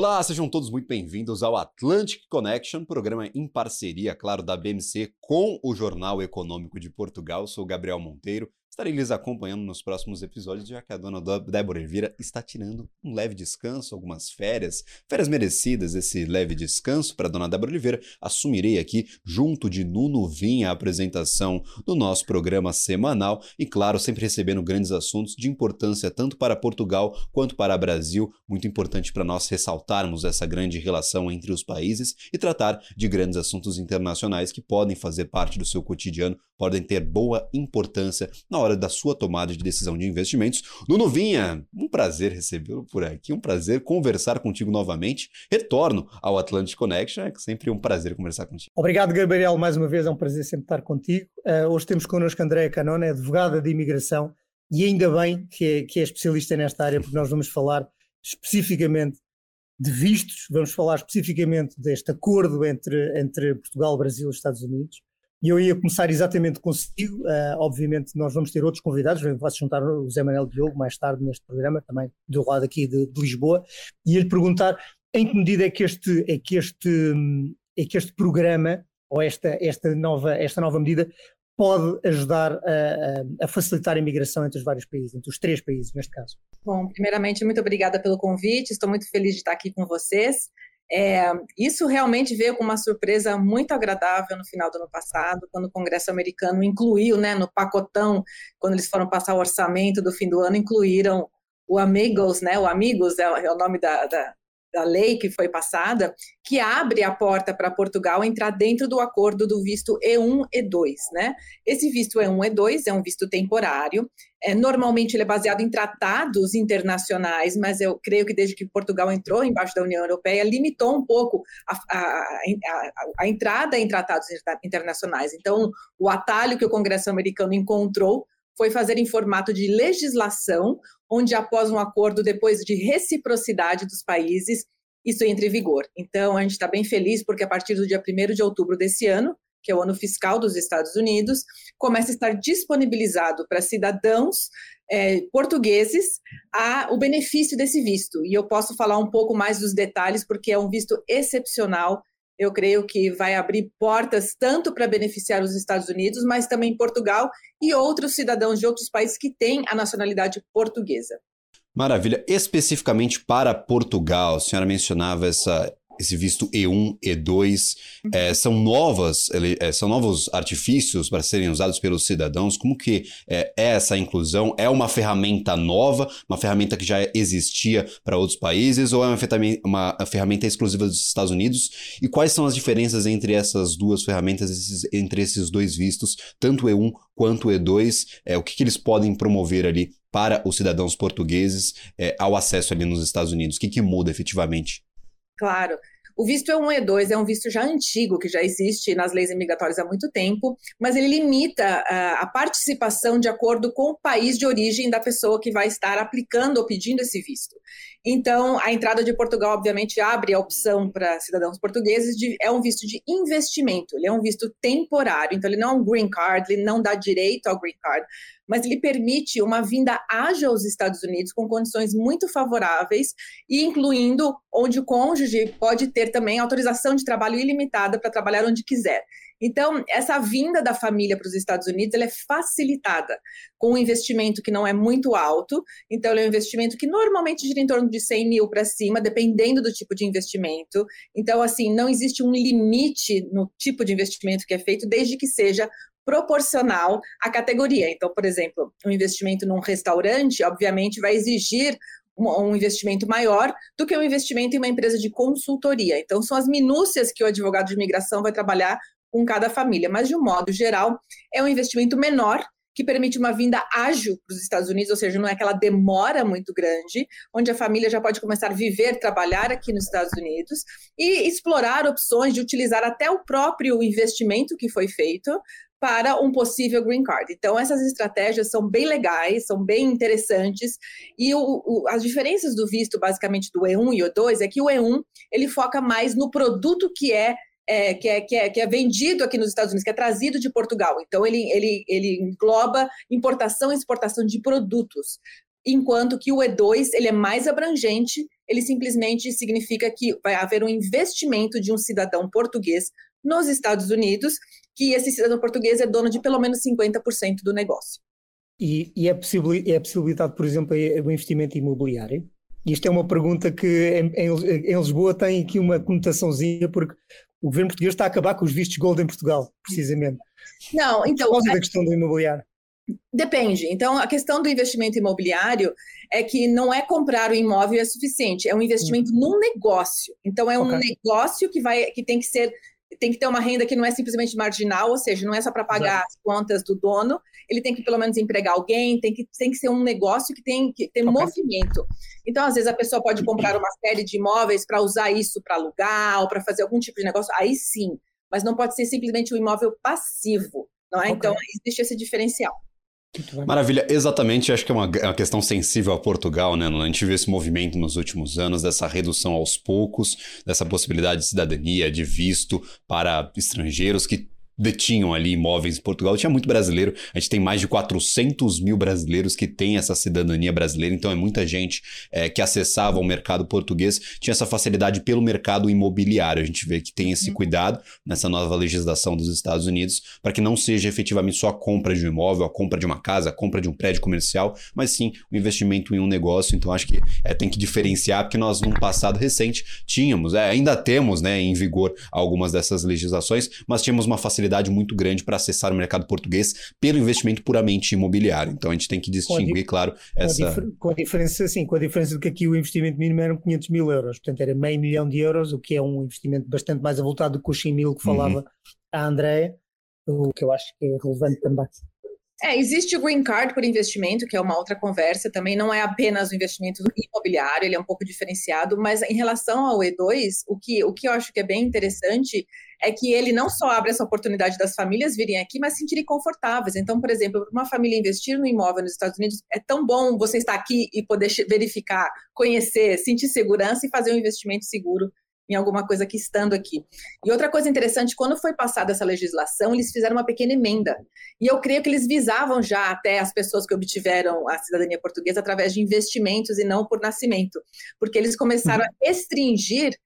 Olá, sejam todos muito bem-vindos ao Atlantic Connection, programa em parceria, claro, da BM&C com o Jornal Econômico de Portugal. Sou o Gabriel Monteiro, estarei lhes acompanhando nos próximos episódios, já que a dona Débora Oliveira está tirando um leve descanso, algumas férias merecidas, esse leve descanso para a dona Débora Oliveira. Assumirei aqui, junto de Nuno Vinha, a apresentação do nosso programa semanal e, claro, sempre recebendo grandes assuntos de importância tanto para Portugal quanto para o Brasil. Muito importante para nós ressaltarmos essa grande relação entre os países e tratar de grandes assuntos internacionais que podem fazer parte do seu cotidiano, podem ter boa importância na hora da sua tomada de decisão de investimentos. Nuno Vinha, um prazer recebê-lo por aqui, um prazer conversar contigo novamente. Retorno ao Atlantic Connection, é sempre um prazer conversar contigo. Obrigado, Gabriel, mais uma vez, é um prazer sempre estar contigo. Hoje temos connosco a Andrea Canôna, advogada de imigração, e ainda bem que é especialista nesta área, porque nós vamos falar especificamente de vistos, vamos falar especificamente deste acordo entre Portugal, Brasil e Estados Unidos. E eu ia começar exatamente consigo, obviamente nós vamos ter outros convidados, vai se juntar o José Manuel Diogo mais tarde neste programa, também do lado aqui de Lisboa, e ia-lhe perguntar em que medida é que este programa, ou esta nova medida, pode ajudar a facilitar a imigração entre os vários países, entre os três países neste caso. Bom, primeiramente muito obrigada pelo convite, estou muito feliz de estar aqui com vocês. Isso realmente veio com uma surpresa muito agradável no final do ano passado, quando o Congresso americano incluiu, né, no pacotão, quando eles foram passar o orçamento do fim do ano, incluíram o Amigos, né, o Amigos é o nome da lei que foi passada, que abre a porta para Portugal entrar dentro do acordo do visto E1-E2, né? Esse visto E1-E2 é um visto temporário, normalmente ele é baseado em tratados internacionais, mas eu creio que desde que Portugal entrou embaixo da União Europeia, limitou um pouco a entrada em tratados internacionais. Então, o atalho que o Congresso americano encontrou foi fazer em formato de legislação, onde após um acordo, depois de reciprocidade dos países, isso entra em vigor. Então, a gente está bem feliz porque a partir do dia 1º de outubro desse ano, que é o ano fiscal dos Estados Unidos, começa a estar disponibilizado para cidadãos portugueses o benefício desse visto. E eu posso falar um pouco mais dos detalhes porque é um visto excepcional. Eu creio que vai abrir portas tanto para beneficiar os Estados Unidos, mas também Portugal e outros cidadãos de outros países que têm a nacionalidade portuguesa. Maravilha. Especificamente para Portugal, a senhora mencionava esse visto E1, E2, são novos artifícios para serem usados pelos cidadãos. Como que é essa inclusão? É uma ferramenta nova, uma ferramenta que já existia para outros países, ou é uma ferramenta exclusiva dos Estados Unidos? E quais são as diferenças entre essas duas ferramentas, entre esses dois vistos, tanto o E1 quanto o E2? O que eles podem promover ali para os cidadãos portugueses ao acesso ali nos Estados Unidos? O que muda efetivamente? Claro. O visto E1 E2 é um visto já antigo, que já existe nas leis imigratórias há muito tempo, mas ele limita a participação de acordo com o país de origem da pessoa que vai estar aplicando ou pedindo esse visto. Então, a entrada de Portugal, obviamente, abre a opção para cidadãos portugueses, é um visto de investimento, ele é um visto temporário, então ele não é um green card, ele não dá direito ao green card, mas ele permite uma vinda ágil aos Estados Unidos com condições muito favoráveis, e incluindo onde o cônjuge pode ter também autorização de trabalho ilimitada para trabalhar onde quiser. Então, essa vinda da família para os Estados Unidos ela é facilitada com um investimento que não é muito alto. Então, ele é um investimento que normalmente gira em torno de 100 mil para cima, dependendo do tipo de investimento. Então, assim, não existe um limite no tipo de investimento que é feito, desde que seja proporcional à categoria. Então, por exemplo, um investimento num restaurante, obviamente, vai exigir um investimento maior do que um investimento em uma empresa de consultoria. Então, são as minúcias que o advogado de imigração vai trabalhar com cada família, mas de um modo geral, é um investimento menor que permite uma vinda ágil para os Estados Unidos, ou seja, não é aquela demora muito grande, onde a família já pode começar a viver, trabalhar aqui nos Estados Unidos e explorar opções de utilizar até o próprio investimento que foi feito para um possível green card. Então, essas estratégias são bem legais, são bem interessantes, e as diferenças do visto, basicamente, do E1 e O2, é que o E1, ele foca mais no produto que é vendido aqui nos Estados Unidos, que é trazido de Portugal. Então, ele engloba importação e exportação de produtos, enquanto que o E2 ele é mais abrangente ele simplesmente significa que vai haver um investimento de um cidadão português nos Estados Unidos, que esse cidadão português é dono de pelo menos 50% do negócio. E é possibilitado, por exemplo, o investimento imobiliário? Isto é uma pergunta que em Lisboa tem aqui uma conotaçãozinha, porque o governo português está a acabar com os vistos gold em Portugal, precisamente. Não, então... Por causa da questão do imobiliário. Depende. Então, a questão do investimento imobiliário é que não é comprar o imóvel é suficiente, é um investimento num negócio. Então, é um negócio que tem que ser... Tem que ter uma renda que não é simplesmente marginal, ou seja, não é só para pagar as contas do dono, ele tem que pelo menos empregar alguém, tem que ser um negócio que tem movimento. Então, às vezes, a pessoa pode comprar uma série de imóveis para usar isso para alugar ou para fazer algum tipo de negócio, aí sim, mas não pode ser simplesmente um imóvel passivo, não é? Então, existe esse diferencial. Maravilha, exatamente, acho que é uma questão sensível a Portugal, né? A gente viu esse movimento nos últimos anos, dessa redução aos poucos, dessa possibilidade de cidadania, de visto para estrangeiros que detinham ali imóveis em Portugal. Tinha muito brasileiro, a gente tem mais de 400 mil brasileiros que têm essa cidadania brasileira, então é muita gente que acessava o mercado português, tinha essa facilidade pelo mercado imobiliário. A gente vê que tem esse cuidado nessa nova legislação dos Estados Unidos, para que não seja efetivamente só a compra de um imóvel, a compra de uma casa, a compra de um prédio comercial, mas sim o investimento em um negócio. Então acho que tem que diferenciar, porque nós num passado recente tínhamos, ainda temos, né, em vigor algumas dessas legislações, mas tínhamos uma facilidade muito grande para acessar o mercado português pelo investimento puramente imobiliário. Então a gente tem que distinguir, claro, essa... Com a diferença de que aqui o investimento mínimo eram 500 mil euros, portanto era €500 mil, o que é um investimento bastante mais avultado do que os 100 mil que falava a Andrea, o que eu acho que é relevante também. Existe o Green Card por investimento, que é uma outra conversa, também não é apenas o investimento imobiliário, ele é um pouco diferenciado, mas em relação ao E2, o que eu acho que é bem interessante é que ele não só abre essa oportunidade das famílias virem aqui, mas se sentirem confortáveis. Então, por exemplo, uma família investir no imóvel nos Estados Unidos, é tão bom você estar aqui e poder verificar, conhecer, sentir segurança e fazer um investimento seguro em alguma coisa que estando aqui. E outra coisa interessante, quando foi passada essa legislação, eles fizeram uma pequena emenda. E eu creio que eles visavam já até as pessoas que obtiveram a cidadania portuguesa através de investimentos e não por nascimento. Porque eles começaram a restringir,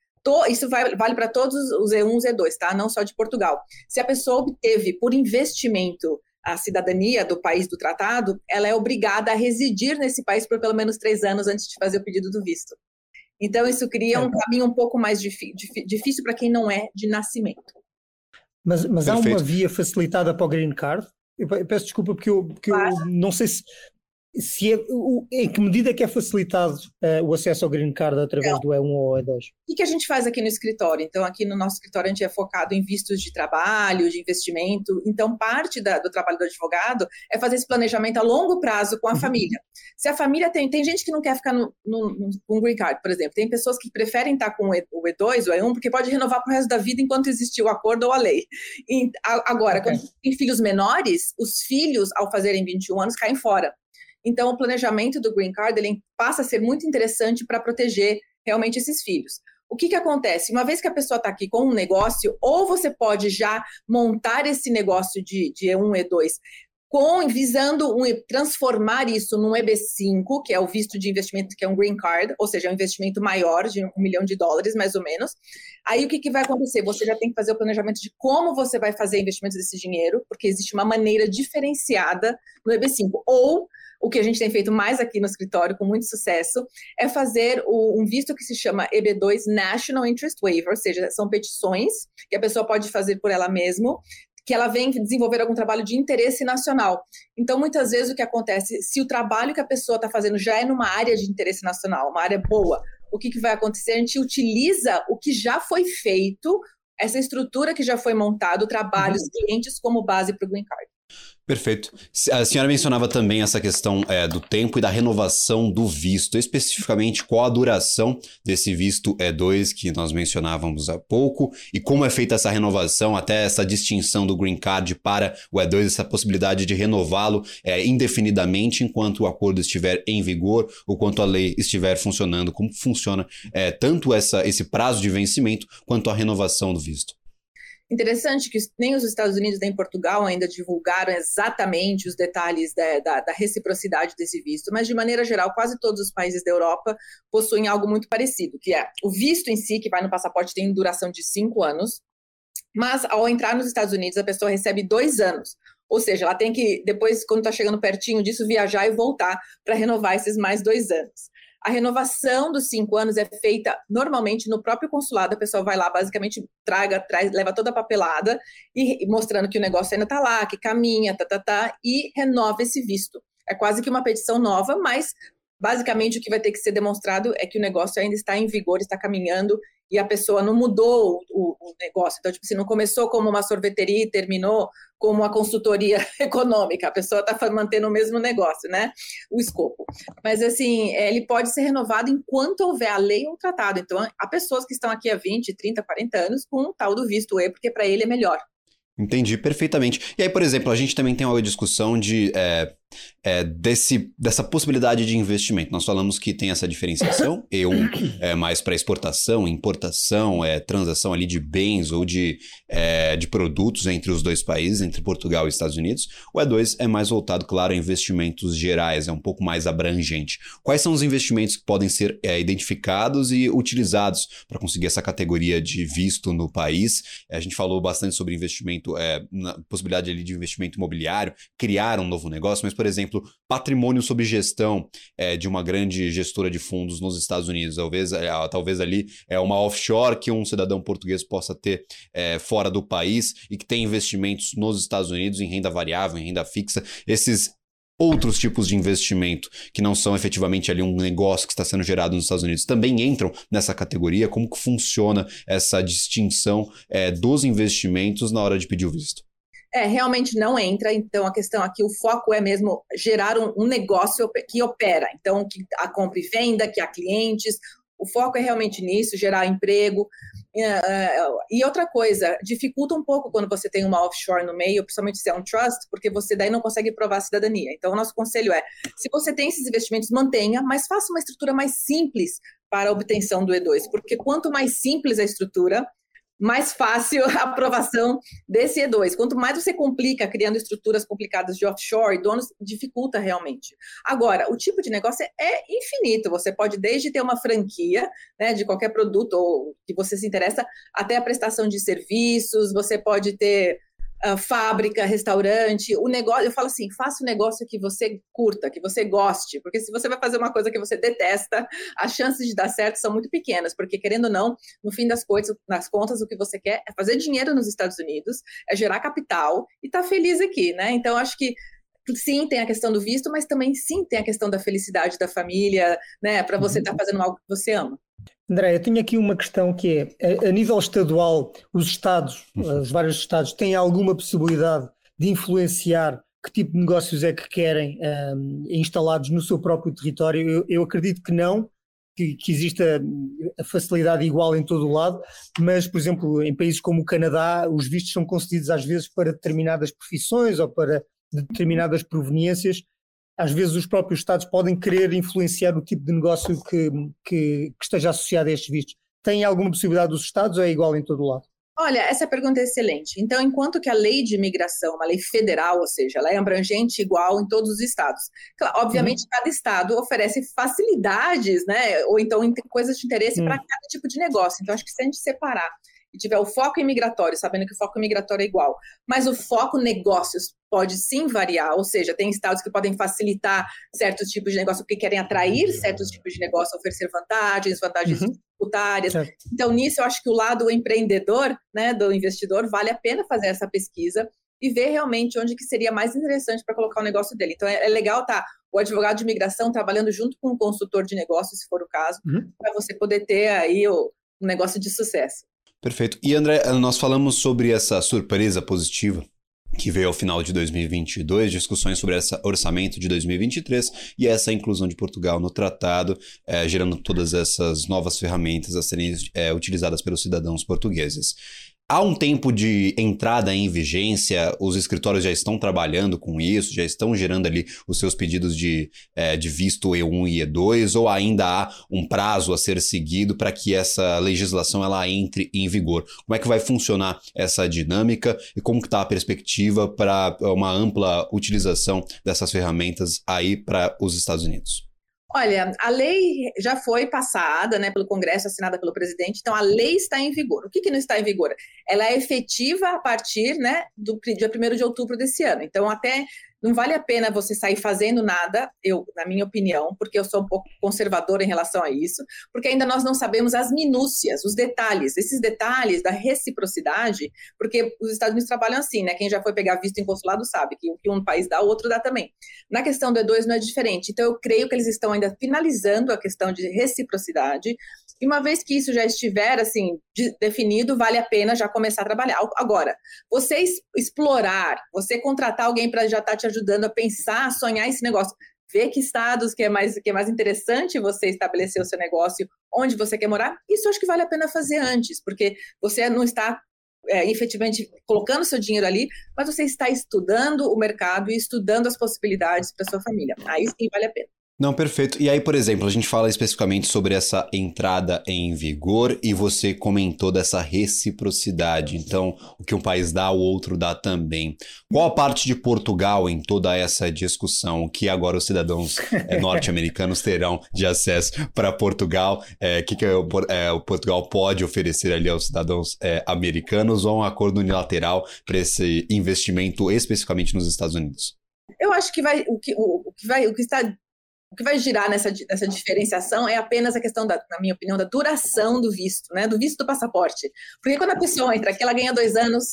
isso vale para todos os E1s e E2, tá? Não só de Portugal. Se a pessoa obteve por investimento a cidadania do país do tratado, ela é obrigada a residir nesse país por pelo menos 3 anos antes de fazer o pedido do visto. Então, isso cria um caminho um pouco mais difícil para quem não é de nascimento. Mas há uma via facilitada para o Green Card? Eu peço desculpa porque eu não sei se em que medida que é facilitado o acesso ao Green Card através do E1 ou E2? O que a gente faz aqui no escritório? Então, aqui no nosso escritório a gente é focado em vistos de trabalho, de investimento. Então, parte do trabalho do advogado é fazer esse planejamento a longo prazo com a família. Se a família tem gente que não quer ficar com Green Card, por exemplo. Tem pessoas que preferem estar com o E2 ou E1 porque pode renovar para o resto da vida enquanto existir o acordo ou a lei. E, agora, quando tem filhos menores, os filhos, ao fazerem 21 anos, caem fora. Então, o planejamento do Green Card ele passa a ser muito interessante para proteger realmente esses filhos. O que acontece? Uma vez que a pessoa está aqui com um negócio, ou você pode já montar esse negócio de E1, E2, visando transformar isso num EB-5, que é o visto de investimento, que é um Green Card, ou seja, um investimento maior de $1 milhão, mais ou menos. Aí o que vai acontecer? Você já tem que fazer o planejamento de como você vai fazer investimentos desse dinheiro, porque existe uma maneira diferenciada no EB-5. Ou... O que a gente tem feito mais aqui no escritório, com muito sucesso, é fazer um visto que se chama EB2 National Interest Waiver, ou seja, são petições que a pessoa pode fazer por ela mesma, que ela vem desenvolver algum trabalho de interesse nacional. Então, muitas vezes o que acontece, se o trabalho que a pessoa está fazendo já é numa área de interesse nacional, uma área boa, o que vai acontecer? A gente utiliza o que já foi feito, essa estrutura que já foi montada, o trabalho, os clientes como base para o Green Card. Perfeito. A senhora mencionava também essa questão do tempo e da renovação do visto, especificamente qual a duração desse visto E2 que nós mencionávamos há pouco e como é feita essa renovação, até essa distinção do Green Card para o E2, essa possibilidade de renová-lo indefinidamente enquanto o acordo estiver em vigor ou quanto a lei estiver funcionando, como funciona tanto esse prazo de vencimento quanto a renovação do visto. Interessante que nem os Estados Unidos nem Portugal ainda divulgaram exatamente os detalhes da reciprocidade desse visto, mas de maneira geral quase todos os países da Europa possuem algo muito parecido, que é o visto em si, que vai no passaporte, tem duração de 5 anos, mas ao entrar nos Estados Unidos a pessoa recebe 2 anos, ou seja, ela tem que, depois, quando está chegando pertinho disso, viajar e voltar para renovar esses mais 2 anos. A renovação dos 5 anos é feita normalmente no próprio consulado, a pessoa vai lá, basicamente traz, leva toda a papelada, e mostrando que o negócio ainda está lá, que caminha, e renova esse visto. É quase que uma petição nova, mas basicamente o que vai ter que ser demonstrado é que o negócio ainda está em vigor, está caminhando, e a pessoa não mudou o negócio. Então, tipo, se não começou como uma sorveteria e terminou como uma consultoria econômica, a pessoa está mantendo o mesmo negócio, né? O escopo. Mas, assim, ele pode ser renovado enquanto houver a lei ou o tratado. Então, há pessoas que estão aqui há 20, 30, 40 anos com o tal do visto E, porque para ele é melhor. Entendi perfeitamente. E aí, por exemplo, a gente também tem uma discussão de... dessa possibilidade de investimento. Nós falamos que tem essa diferenciação, E1 é mais para exportação, importação, transação ali de bens ou de produtos entre os dois países, entre Portugal e Estados Unidos. O E2 é mais voltado, claro, a investimentos gerais, é um pouco mais abrangente. Quais são os investimentos que podem ser identificados e utilizados para conseguir essa categoria de visto no país? A gente falou bastante sobre investimento, na possibilidade ali de investimento imobiliário, criar um novo negócio, mas, por exemplo, patrimônio sob gestão de uma grande gestora de fundos nos Estados Unidos. Talvez ali é uma offshore que um cidadão português possa ter fora do país e que tem investimentos nos Estados Unidos em renda variável, em renda fixa. Esses outros tipos de investimento que não são efetivamente ali um negócio que está sendo gerado nos Estados Unidos também entram nessa categoria. Como que funciona essa distinção dos investimentos na hora de pedir o visto? Realmente não entra, então a questão aqui, o foco é mesmo gerar um negócio que opera, então que a compra e venda, que há clientes, o foco é realmente nisso, gerar emprego. E outra coisa, dificulta um pouco quando você tem uma offshore no meio, principalmente se é um trust, porque você daí não consegue provar a cidadania. Então o nosso conselho é, se você tem esses investimentos, mantenha, mas faça uma estrutura mais simples para a obtenção do E2, porque quanto mais simples a estrutura, mais fácil a aprovação desse E2. Quanto mais você complica, criando estruturas complicadas de offshore, donos, dificulta realmente. Agora, o tipo de negócio é infinito. Você pode desde ter uma franquia, né, de qualquer produto ou que você se interessa, até a prestação de serviços, você pode ter fábrica, restaurante, o negócio. Eu falo assim, faça o negócio que você curta, que você goste, porque se você vai fazer uma coisa que você detesta, as chances de dar certo são muito pequenas, porque querendo ou não, no fim das contas, o que você quer é fazer dinheiro nos Estados Unidos, é gerar capital e estar feliz aqui, né? Então, acho que sim, tem a questão do visto, mas também sim tem a questão da felicidade da família, né? Para você estar fazendo algo que você ama. André, eu tenho aqui uma questão que é, a nível estadual, os vários estados têm alguma possibilidade de influenciar que tipo de negócios é que querem instalados no seu próprio território? Eu acredito que não, que exista a facilidade igual em todo o lado, mas, por exemplo, em países como o Canadá, os vistos são concedidos às vezes para determinadas profissões ou para determinadas proveniências. Às vezes os próprios Estados podem querer influenciar o tipo de negócio que esteja associado a estes vistos. Tem alguma possibilidade dos Estados ou é igual em todo lado? Olha, essa pergunta é excelente. Então, enquanto que a lei de imigração, uma lei federal, ou seja, ela é abrangente igual em todos os estados. Claro, obviamente, cada estado oferece facilidades, né? Ou então coisas de interesse para cada tipo de negócio. Então, acho que se a gente separar e tiver o foco imigratório, sabendo que o foco imigratório é igual, mas o foco negócios pode sim variar, ou seja, tem estados que podem facilitar certos tipos de negócio, porque querem atrair certos tipos de negócio, oferecer vantagens tributárias. Então, nisso, eu acho que o lado empreendedor, né, do investidor, vale a pena fazer essa pesquisa e ver realmente onde que seria mais interessante para colocar o negócio dele. Então, é legal tá o advogado de imigração trabalhando junto com o consultor de negócios, se for o caso, para você poder ter aí um negócio de sucesso. Perfeito. E André, nós falamos sobre essa surpresa positiva que veio ao final de 2022, discussões sobre esse orçamento de 2023 e essa inclusão de Portugal no tratado, gerando todas essas novas ferramentas a serem utilizadas pelos cidadãos portugueses. Há um tempo de entrada em vigência, os escritórios já estão trabalhando com isso, já estão gerando ali os seus pedidos de visto E1 e E2, ou ainda há um prazo a ser seguido para que essa legislação ela entre em vigor? Como é que vai funcionar essa dinâmica e como está a perspectiva para uma ampla utilização dessas ferramentas aí para os Estados Unidos? Olha, a lei já foi passada, né, pelo Congresso, assinada pelo presidente, então a lei está em vigor. O que não está em vigor? Ela é efetiva a partir, né, do dia 1º de outubro desse ano. Então, até não vale a pena você sair fazendo nada, na minha opinião, porque eu sou um pouco conservadora em relação a isso, porque ainda nós não sabemos as minúcias, os detalhes, esses detalhes da reciprocidade, porque os Estados Unidos trabalham assim, né? Quem já foi pegar visto em consulado sabe que o que um país dá, o outro dá também. Na questão do E2 não é diferente, então eu creio que eles estão ainda finalizando a questão de reciprocidade, e uma vez que isso já estiver assim definido, vale a pena já começar a trabalhar. Agora, você explorar, você contratar alguém para já estar te ajudando a pensar, a sonhar esse negócio, ver que estados que é mais interessante você estabelecer o seu negócio, onde você quer morar, isso acho que vale a pena fazer antes, porque você não está efetivamente colocando seu dinheiro ali, mas você está estudando o mercado e estudando as possibilidades para sua família. Aí sim vale a pena. Não, perfeito. E aí, por exemplo, a gente fala especificamente sobre essa entrada em vigor e você comentou dessa reciprocidade. Então, o que um país dá, o outro dá também. Qual a parte de Portugal em toda essa discussão que agora os cidadãos norte-americanos terão de acesso para Portugal? O Portugal pode oferecer ali aos cidadãos americanos ou um acordo unilateral para esse investimento especificamente nos Estados Unidos? Eu acho que o que vai girar nessa diferenciação é apenas a questão, na minha opinião, da duração do visto, né? Do visto do passaporte. Porque quando a pessoa entra aqui, ela ganha 2 anos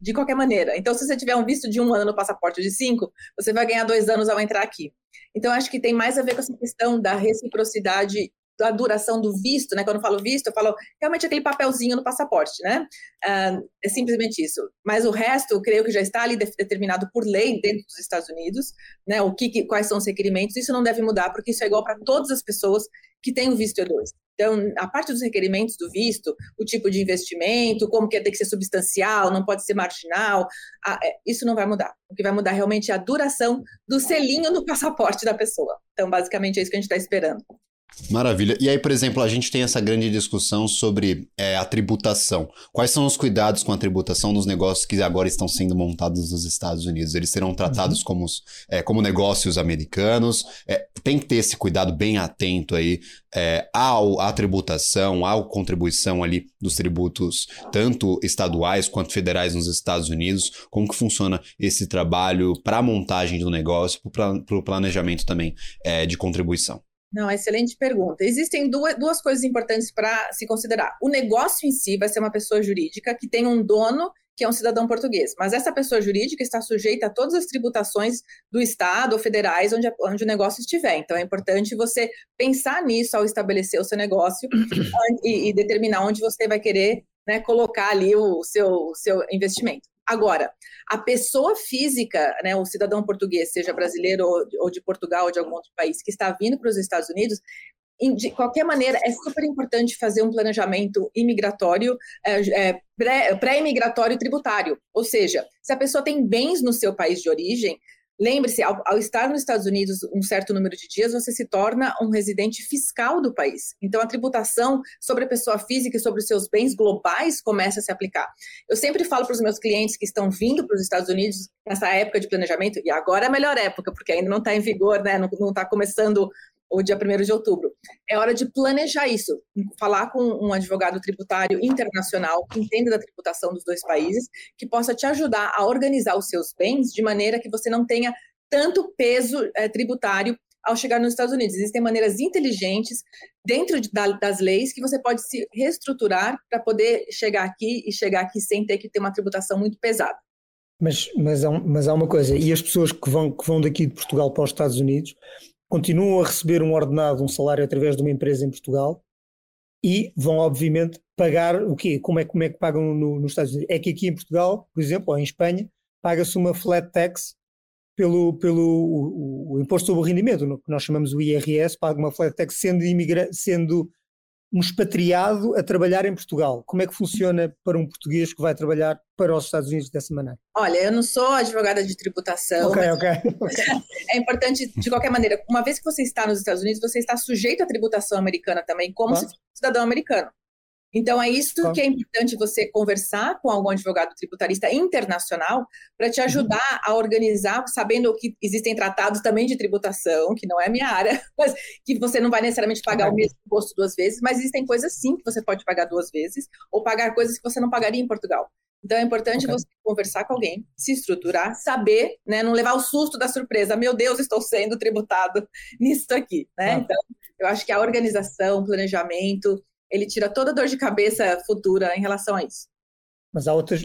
de qualquer maneira. Então, se você tiver um visto de 1 ano no passaporte de 5, você vai ganhar 2 anos ao entrar aqui. Então, acho que tem mais a ver com essa questão da reciprocidade, da duração do visto, né? Quando eu falo visto, eu falo realmente aquele papelzinho no passaporte, né? É simplesmente isso. Mas o resto, eu creio que já está ali determinado por lei dentro dos Estados Unidos, né? Quais são os requerimentos, isso não deve mudar, porque isso é igual para todas as pessoas que têm o visto E2. Então, a parte dos requerimentos do visto, o tipo de investimento, como que tem que ser substancial, não pode ser marginal, isso não vai mudar. O que vai mudar realmente é a duração do selinho no passaporte da pessoa. Então, basicamente, é isso que a gente está esperando. Maravilha. E aí, por exemplo, a gente tem essa grande discussão sobre a tributação. Quais são os cuidados com a tributação dos negócios que agora estão sendo montados nos Estados Unidos? Eles serão tratados como negócios americanos? Tem que ter esse cuidado bem atento aí à tributação, à contribuição ali dos tributos, tanto estaduais quanto federais nos Estados Unidos. Como que funciona esse trabalho para a montagem do negócio, para o planejamento também de contribuição? Não, excelente pergunta. Existem duas coisas importantes para se considerar. O negócio em si vai ser uma pessoa jurídica que tem um dono que é um cidadão português, mas essa pessoa jurídica está sujeita a todas as tributações do Estado ou federais onde o negócio estiver. Então, é importante você pensar nisso ao estabelecer o seu negócio e determinar onde você vai querer, né, colocar ali o seu investimento. Agora, a pessoa física, né, o cidadão português, seja brasileiro ou de Portugal ou de algum outro país, que está vindo para os Estados Unidos, de qualquer maneira, é super importante fazer um planejamento imigratório, pré-imigratório tributário. Ou seja, se a pessoa tem bens no seu país de origem, lembre-se, ao estar nos Estados Unidos um certo número de dias, você se torna um residente fiscal do país. Então, a tributação sobre a pessoa física e sobre os seus bens globais começa a se aplicar. Eu sempre falo para os meus clientes que estão vindo para os Estados Unidos nessa época de planejamento, e agora é a melhor época, porque ainda não está em vigor, né? Não está começando o dia 1º de outubro. É hora de planejar isso, falar com um advogado tributário internacional que entenda da tributação dos 2 países, que possa te ajudar a organizar os seus bens de maneira que você não tenha tanto peso tributário ao chegar nos Estados Unidos. Existem maneiras inteligentes dentro das leis que você pode se reestruturar para poder chegar aqui sem ter que ter uma tributação muito pesada. Mas há uma coisa, e as pessoas que vão daqui de Portugal para os Estados Unidos continuam a receber um ordenado, um salário através de uma empresa em Portugal e vão, obviamente, pagar o quê? Como é que pagam nos Estados Unidos? É que aqui em Portugal, por exemplo, ou em Espanha, paga-se uma flat tax pelo o imposto sobre o rendimento, que nós chamamos o IRS, paga uma flat tax sendo um expatriado a trabalhar em Portugal? Como é que funciona para um português que vai trabalhar para os Estados Unidos dessa maneira? Olha, eu não sou advogada de tributação. Okay. É importante, de qualquer maneira, uma vez que você está nos Estados Unidos, você está sujeito à tributação americana também, como se fosse um cidadão americano. Então, é isso que é importante você conversar com algum advogado tributarista internacional para te ajudar a organizar, sabendo que existem tratados também de tributação, que não é a minha área, mas que você não vai necessariamente pagar o mesmo imposto duas vezes, mas existem coisas sim que você pode pagar duas vezes ou pagar coisas que você não pagaria em Portugal. Então, é importante você conversar com alguém, se estruturar, saber, né, não levar o susto da surpresa. Meu Deus, estou sendo tributado nisso aqui, né? Então, eu acho que a organização, o planejamento... ele tira toda a dor de cabeça futura em relação a isso. Mas há outras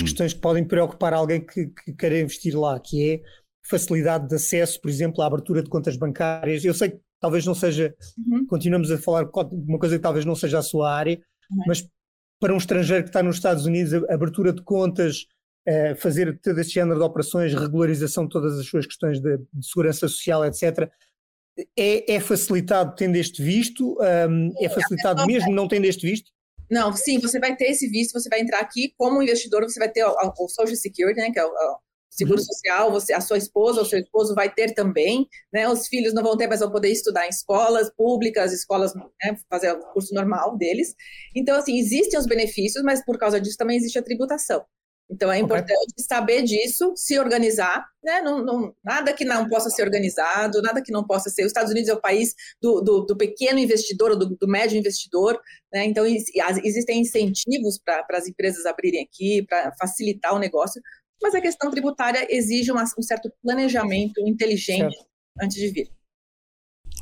questões que podem preocupar alguém que quer investir lá, que é facilidade de acesso, por exemplo, à abertura de contas bancárias. Eu sei que talvez não seja, continuamos a falar uma coisa que talvez não seja a sua área, mas para um estrangeiro que está nos Estados Unidos, a abertura de contas, fazer todo esse género de operações, regularização de todas as suas questões de segurança social, etc., é facilitado tendo este visto? É facilitado mesmo não tendo este visto? Não, sim, você vai ter esse visto, você vai entrar aqui como investidor, você vai ter o Social Security, né, que é o seguro social, você, a sua esposa ou seu esposo vai ter também, né, os filhos não vão ter, mas vão poder estudar em escolas públicas, escolas, né, fazer o curso normal deles. Então, assim, existem os benefícios, mas por causa disso também existe a tributação. Então, é importante saber disso, se organizar, né? Nada que não possa ser organizado, nada que não possa ser... Os Estados Unidos é o país do pequeno investidor, ou do médio investidor, né? Então, existem incentivos para as empresas abrirem aqui, para facilitar o negócio, mas a questão tributária exige um certo planejamento inteligente antes de vir.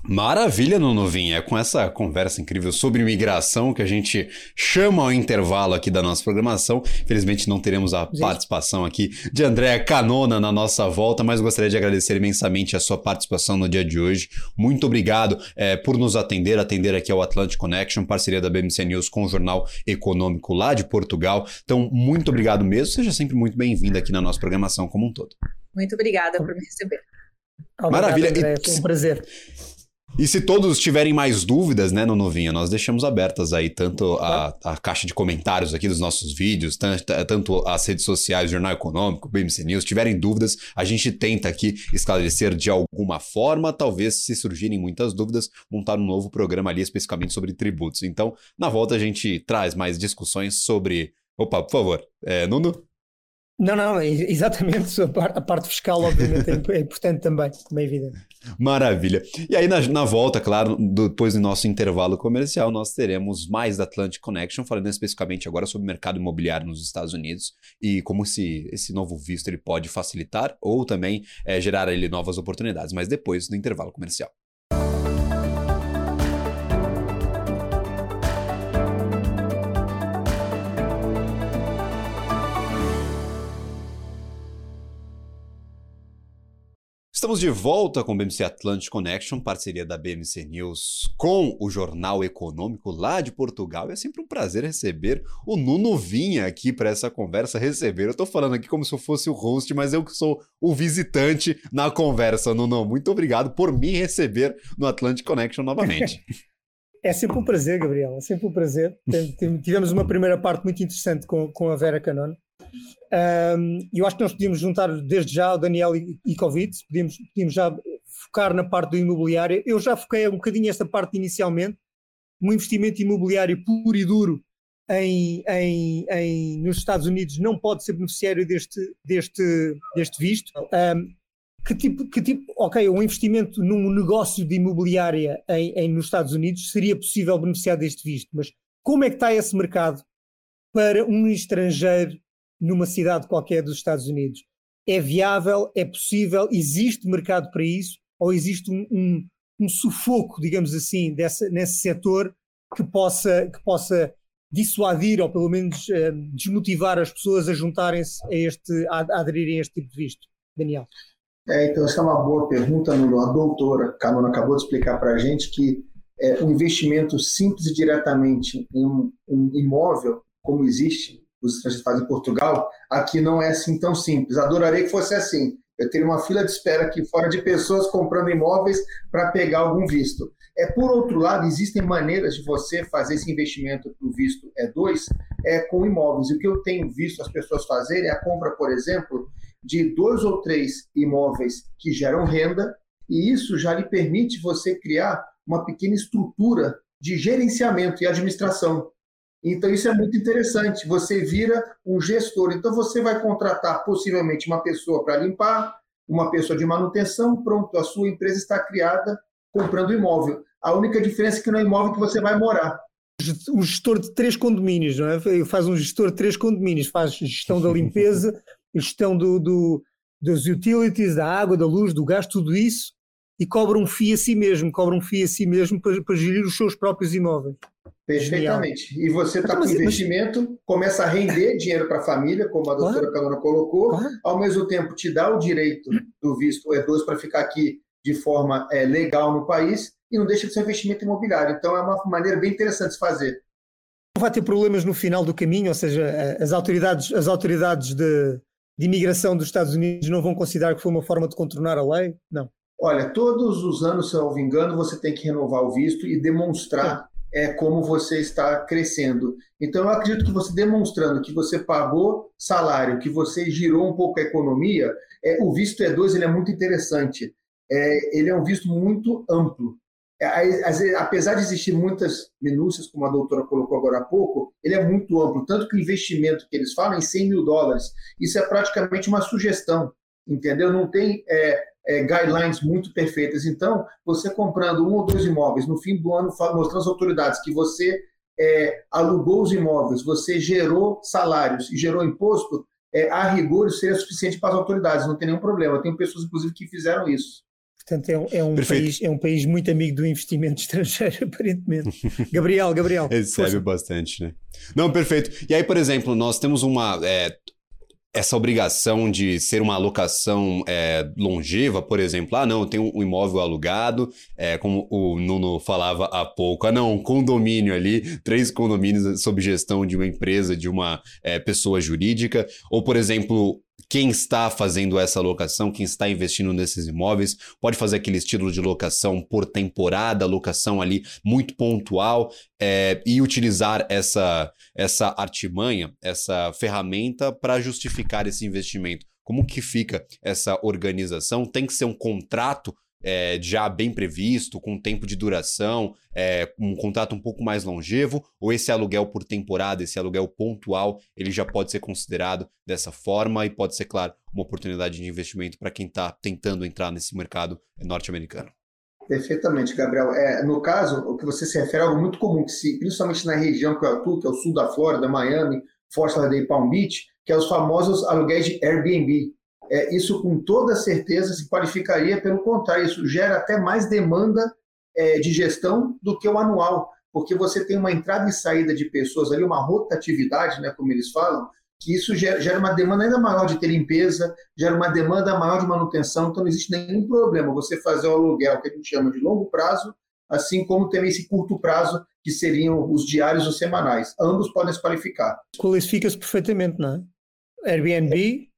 Maravilha, Nuno Vinha, com essa conversa incrível sobre imigração que a gente chama ao intervalo aqui da nossa programação. Infelizmente não teremos a participação aqui de Andrea Canôna na nossa volta, mas gostaria de agradecer imensamente a sua participação no dia de hoje. Muito obrigado por nos atender aqui ao Atlantic Connection, parceria da BM&C News com o Jornal Econômico lá de Portugal. Então, muito obrigado mesmo, seja sempre muito bem-vindo aqui na nossa programação como um todo. Muito obrigada por me receber. Maravilha. Andrea, foi um prazer. E se todos tiverem mais dúvidas, né, Nuno Vinha, nós deixamos abertas aí tanto a caixa de comentários aqui dos nossos vídeos, tanto as redes sociais, Jornal Econômico, BM&C News, tiverem dúvidas, a gente tenta aqui esclarecer de alguma forma, talvez se surgirem muitas dúvidas, montar um novo programa ali especificamente sobre tributos. Então, na volta a gente traz mais discussões sobre... Opa, por favor, Nuno? Não, exatamente, a parte fiscal obviamente é importante também, como é evidente. Maravilha. E aí na volta, claro, depois do nosso intervalo comercial, nós teremos mais da Atlantic Connection, falando especificamente agora sobre o mercado imobiliário nos Estados Unidos e como esse novo visto ele pode facilitar ou também gerar ele novas oportunidades, mas depois do intervalo comercial. Estamos de volta com o BM&C Atlantic Connection, parceria da BM&C News com o Jornal Econômico lá de Portugal. É sempre um prazer receber o Nuno Vinha aqui para essa conversa. Eu estou falando aqui como se eu fosse o host, mas eu que sou o visitante na conversa. Nuno, muito obrigado por me receber no Atlantic Connection novamente. É sempre um prazer, Gabriel, é sempre um prazer. Tivemos uma primeira parte muito interessante com a Vera Canôna. Eu acho que nós podíamos juntar desde já o Daniel e Covid, podíamos já focar na parte do imobiliário. Eu já foquei um bocadinho esta parte inicialmente, um investimento imobiliário puro e duro nos Estados Unidos não pode ser beneficiário deste visto. Um investimento num negócio de imobiliária nos Estados Unidos seria possível beneficiar deste visto, mas como é que está esse mercado para um estrangeiro numa cidade qualquer dos Estados Unidos? É viável? É possível? Existe mercado para isso? Ou existe um sufoco, digamos assim, nesse setor que possa dissuadir ou pelo menos desmotivar as pessoas a juntarem-se a aderirem a este tipo de visto? Daniel? Então essa é uma boa pergunta, Nuno. A doutora Canôna acabou de explicar para a gente que um investimento simples e diretamente em um imóvel, como existe, os estrangeiros fazem em Portugal, aqui não é assim tão simples. Adoraria que fosse assim, Eu teria uma fila de espera aqui fora de pessoas comprando imóveis para pegar algum visto. Por outro lado, existem maneiras de você fazer esse investimento para o visto E2 com imóveis. O que eu tenho visto as pessoas fazerem é a compra, por exemplo, de 2 ou 3 imóveis que geram renda, e isso já lhe permite você criar uma pequena estrutura de gerenciamento e administração. Então, isso é muito interessante. Você vira um gestor. Então, você vai contratar, possivelmente, uma pessoa para limpar, uma pessoa de manutenção, pronto, a sua empresa está criada comprando imóvel. A única diferença é que não é imóvel que você vai morar. Um gestor de 3 condomínios, não é? Faz um gestor de 3 condomínios, faz gestão da limpeza, gestão dos utilities, da água, da luz, do gás, tudo isso, e cobra um FII a si mesmo para gerir os seus próprios imóveis. Perfeitamente. Genial. E você está com investimento, começa a render dinheiro para a família, como a doutora Canôna colocou, ao mesmo tempo te dá o direito do visto E2 para ficar aqui de forma legal no país e não deixa de ser investimento imobiliário. Então é uma maneira bem interessante de fazer. Não vai ter problemas no final do caminho, ou seja, as autoridades de imigração dos Estados Unidos não vão considerar que foi uma forma de contornar a lei? Não. Olha, todos os anos, se eu não me engano, você tem que renovar o visto e demonstrar como você está crescendo. Então, eu acredito que você demonstrando que você pagou salário, que você girou um pouco a economia, o visto E2 ele é muito interessante. Ele é um visto muito amplo. Apesar de existir muitas minúcias, como a doutora colocou agora há pouco, ele é muito amplo, tanto que o investimento que eles falam é em $100 mil. Isso é praticamente uma sugestão, entendeu? Não tem guidelines muito perfeitas. Então, você comprando 1 ou 2 imóveis, no fim do ano, mostrando às autoridades que você alugou os imóveis, você gerou salários e gerou imposto, a rigor seria suficiente para as autoridades, não tem nenhum problema. Tem pessoas, inclusive, que fizeram isso. Portanto, é um país muito amigo do investimento estrangeiro, aparentemente. Gabriel. Recebe bastante, né? Não, perfeito. E aí, por exemplo, nós temos essa obrigação de ser uma alocação longeva, por exemplo. Ah, não, eu tenho um imóvel alugado, como o Nuno falava há pouco. Ah, não, um condomínio ali, 3 condomínios sob gestão de uma empresa, de uma pessoa jurídica. Ou, por exemplo, quem está fazendo essa locação, quem está investindo nesses imóveis, pode fazer aquele estilo de locação por temporada, locação ali muito pontual, e utilizar essa artimanha, essa ferramenta para justificar esse investimento. Como que fica essa organização? Tem que ser um contrato já bem previsto, com tempo de duração, um contrato um pouco mais longevo, ou esse aluguel por temporada, esse aluguel pontual, ele já pode ser considerado dessa forma e pode ser, claro, uma oportunidade de investimento para quem está tentando entrar nesse mercado norte-americano? Perfeitamente, Gabriel. No caso, o que você se refere é algo muito comum, que se, principalmente na região que eu atuo, que é o sul da Flórida, Miami, Fort Lauderdale e Palm Beach, que é os famosos aluguéis de Airbnb. Isso com toda certeza se qualificaria, pelo contrário, isso gera até mais demanda de gestão do que o anual, porque você tem uma entrada e saída de pessoas ali, uma rotatividade, né, como eles falam, que isso gera uma demanda ainda maior de ter limpeza, gera uma demanda maior de manutenção, então não existe nenhum problema você fazer o aluguel que a gente chama de longo prazo, assim como também esse curto prazo, que seriam os diários ou semanais. Ambos podem se qualificar. Qualifica-se perfeitamente, não é? Airbnb...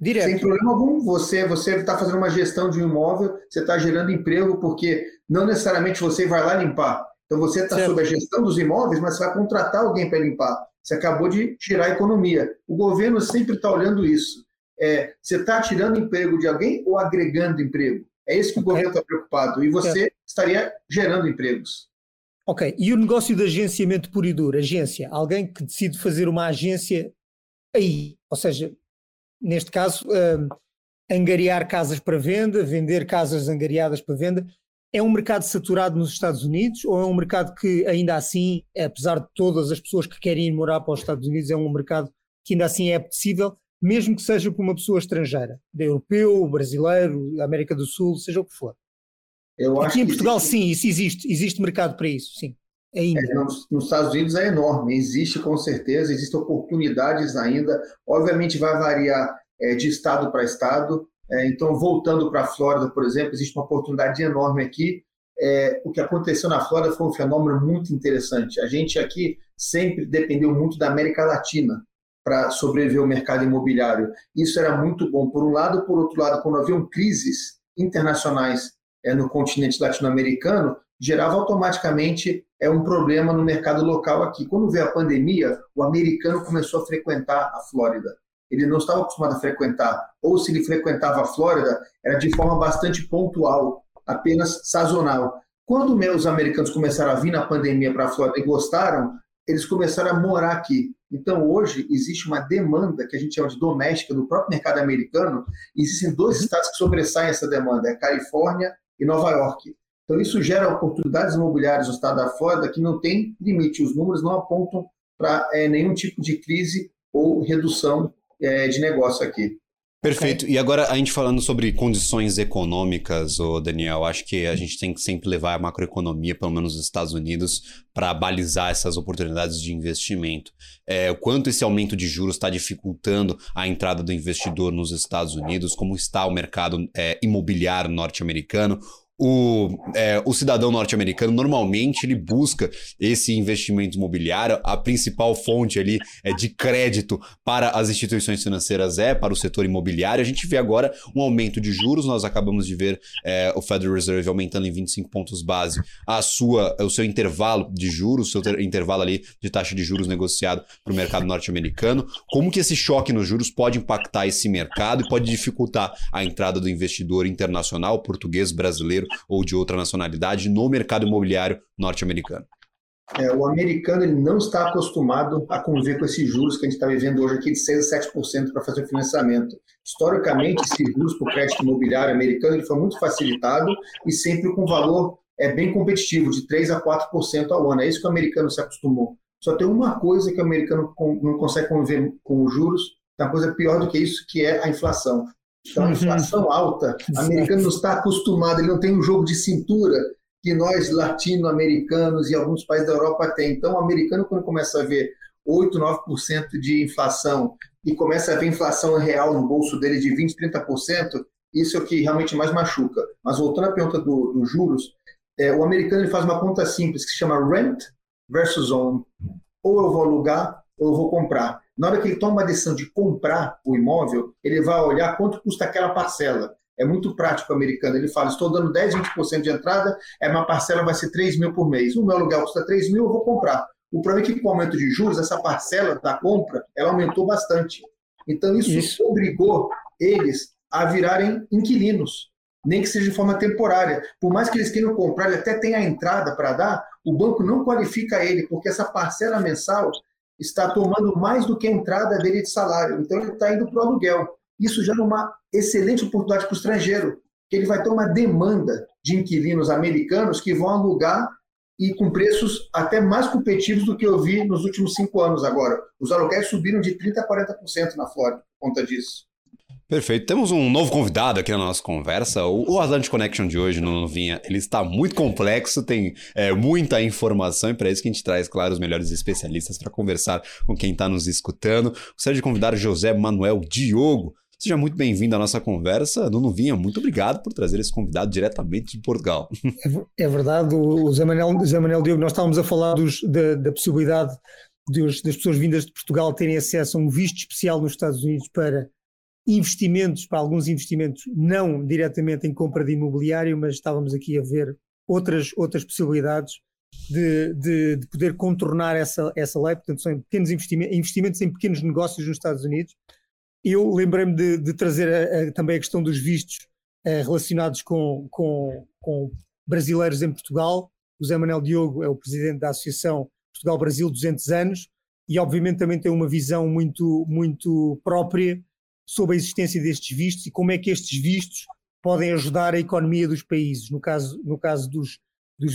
Direto. Sem problema algum, você está fazendo uma gestão de um imóvel, você está gerando emprego, porque não necessariamente você vai lá limpar. Então você está sob a gestão dos imóveis, mas você vai contratar alguém para limpar. Você acabou de gerar economia. O governo sempre está olhando isso. Você está tirando emprego de alguém ou agregando emprego? É isso que o governo está preocupado. E você estaria gerando empregos. Ok. E o negócio de agenciamento puro e duro? Agência. Alguém que decide fazer uma agência aí. Ou seja... Neste caso, angariar casas para venda, vender casas angariadas para venda, é um mercado saturado nos Estados Unidos ou é um mercado que ainda assim, apesar de todas as pessoas que querem ir morar para os Estados Unidos, é um mercado que ainda assim é apetecível, mesmo que seja para uma pessoa estrangeira, europeu, brasileiro, América do Sul, seja o que for. Aqui em Portugal, sim, isso existe mercado para isso, sim. Nos Estados Unidos é enorme, existe com certeza, existem oportunidades ainda, obviamente vai variar de estado para estado, então voltando para a Flórida, por exemplo, existe uma oportunidade enorme aqui, o que aconteceu na Flórida foi um fenômeno muito interessante, a gente aqui sempre dependeu muito da América Latina para sobreviver o mercado imobiliário. Isso era muito bom, por um lado. Por outro lado, quando haviam crises internacionais no continente latino-americano, gerava automaticamente um problema no mercado local aqui. Quando veio a pandemia, o americano começou a frequentar a Flórida. Ele não estava acostumado a frequentar, ou se ele frequentava a Flórida, era de forma bastante pontual, apenas sazonal. Quando os americanos começaram a vir na pandemia para a Flórida e gostaram, eles começaram a morar aqui. Então, hoje, existe uma demanda que a gente chama de doméstica do próprio mercado americano, e existem dois estados que sobressaem essa demanda, Califórnia e Nova York. Então, isso gera oportunidades imobiliárias no estado da Flórida que não tem limite, os números não apontam para nenhum tipo de crise ou redução de negócio aqui. Perfeito. E agora, a gente falando sobre condições econômicas, Daniel, acho que a gente tem que sempre levar a macroeconomia, pelo menos nos Estados Unidos, para balizar essas oportunidades de investimento. O quanto esse aumento de juros está dificultando a entrada do investidor nos Estados Unidos? Como está o mercado imobiliário norte-americano? O cidadão norte-americano, normalmente, ele busca esse investimento imobiliário. A principal fonte ali de crédito para as instituições financeiras para o setor imobiliário. A gente vê agora um aumento de juros. Nós acabamos de ver o Federal Reserve aumentando em 25 pontos base o seu intervalo de juros, o seu intervalo ali de taxa de juros negociado para o mercado norte-americano. Como que esse choque nos juros pode impactar esse mercado e pode dificultar a entrada do investidor internacional, português, brasileiro ou de outra nacionalidade, no mercado imobiliário norte-americano? O americano, ele não está acostumado a conviver com esses juros que a gente está vivendo hoje aqui de 6% a 7% para fazer o financiamento. Historicamente, esses juros para o crédito imobiliário americano, ele foi muito facilitado e sempre com valor bem competitivo, de 3% a 4% ao ano. É isso que o americano se acostumou. Só tem uma coisa que o americano não consegue conviver com os juros, é uma coisa pior do que isso, que é a inflação. Então, a inflação alta, o americano não está acostumado, ele não tem um jogo de cintura que nós, latino-americanos e alguns países da Europa, tem. Então, o americano, quando começa a ver 8%, 9% de inflação e começa a ver inflação real no bolso dele de 20%, 30%, isso é o que realmente mais machuca. Mas, voltando à pergunta dos juros, o americano, ele faz uma conta simples que se chama rent versus own. Ou eu vou alugar ou eu vou comprar. Na hora que ele toma uma decisão de comprar o imóvel, ele vai olhar quanto custa aquela parcela. É muito prático o americano. Ele fala, estou dando 10%, 20% de entrada, uma parcela vai ser 3 mil por mês. O meu aluguel custa 3 mil, eu vou comprar. O problema é que com o aumento de juros, essa parcela da compra, ela aumentou bastante. Então, isso obrigou eles a virarem inquilinos, nem que seja de forma temporária. Por mais que eles queiram comprar, ele até tem a entrada para dar, o banco não qualifica ele, porque essa parcela mensal está tomando mais do que a entrada dele de salário, então ele está indo para o aluguel. Isso já é uma excelente oportunidade para o estrangeiro, que ele vai ter uma demanda de inquilinos americanos que vão alugar e com preços até mais competitivos do que eu vi nos últimos 5 anos agora. Os aluguéis subiram de 30% a 40% na Flórida por conta disso. Perfeito. Temos um novo convidado aqui na nossa conversa. O Atlantic Connection de hoje, Nuno Vinha, ele está muito complexo, tem muita informação, e para isso que a gente traz, claro, os melhores especialistas para conversar com quem está nos escutando. Gostaria de convidar o José Manuel Diogo. Seja muito bem-vindo à nossa conversa. Nuno Vinha, muito obrigado por trazer esse convidado diretamente de Portugal. É verdade, o José Manuel Diogo, nós estávamos a falar da possibilidade das pessoas vindas de Portugal terem acesso a um visto especial nos Estados Unidos para alguns investimentos, não diretamente em compra de imobiliário, mas estávamos aqui a ver outras possibilidades de poder contornar essa lei. Portanto, são investimentos em pequenos negócios nos Estados Unidos. Eu lembrei-me de trazer também a questão dos vistos relacionados com brasileiros em Portugal. O José Manuel Diogo é o presidente da Associação Portugal Brasil 200 anos e, obviamente, também tem uma visão muito, muito própria sobre a existência destes vistos e como é que estes vistos podem ajudar a economia dos países. No caso dos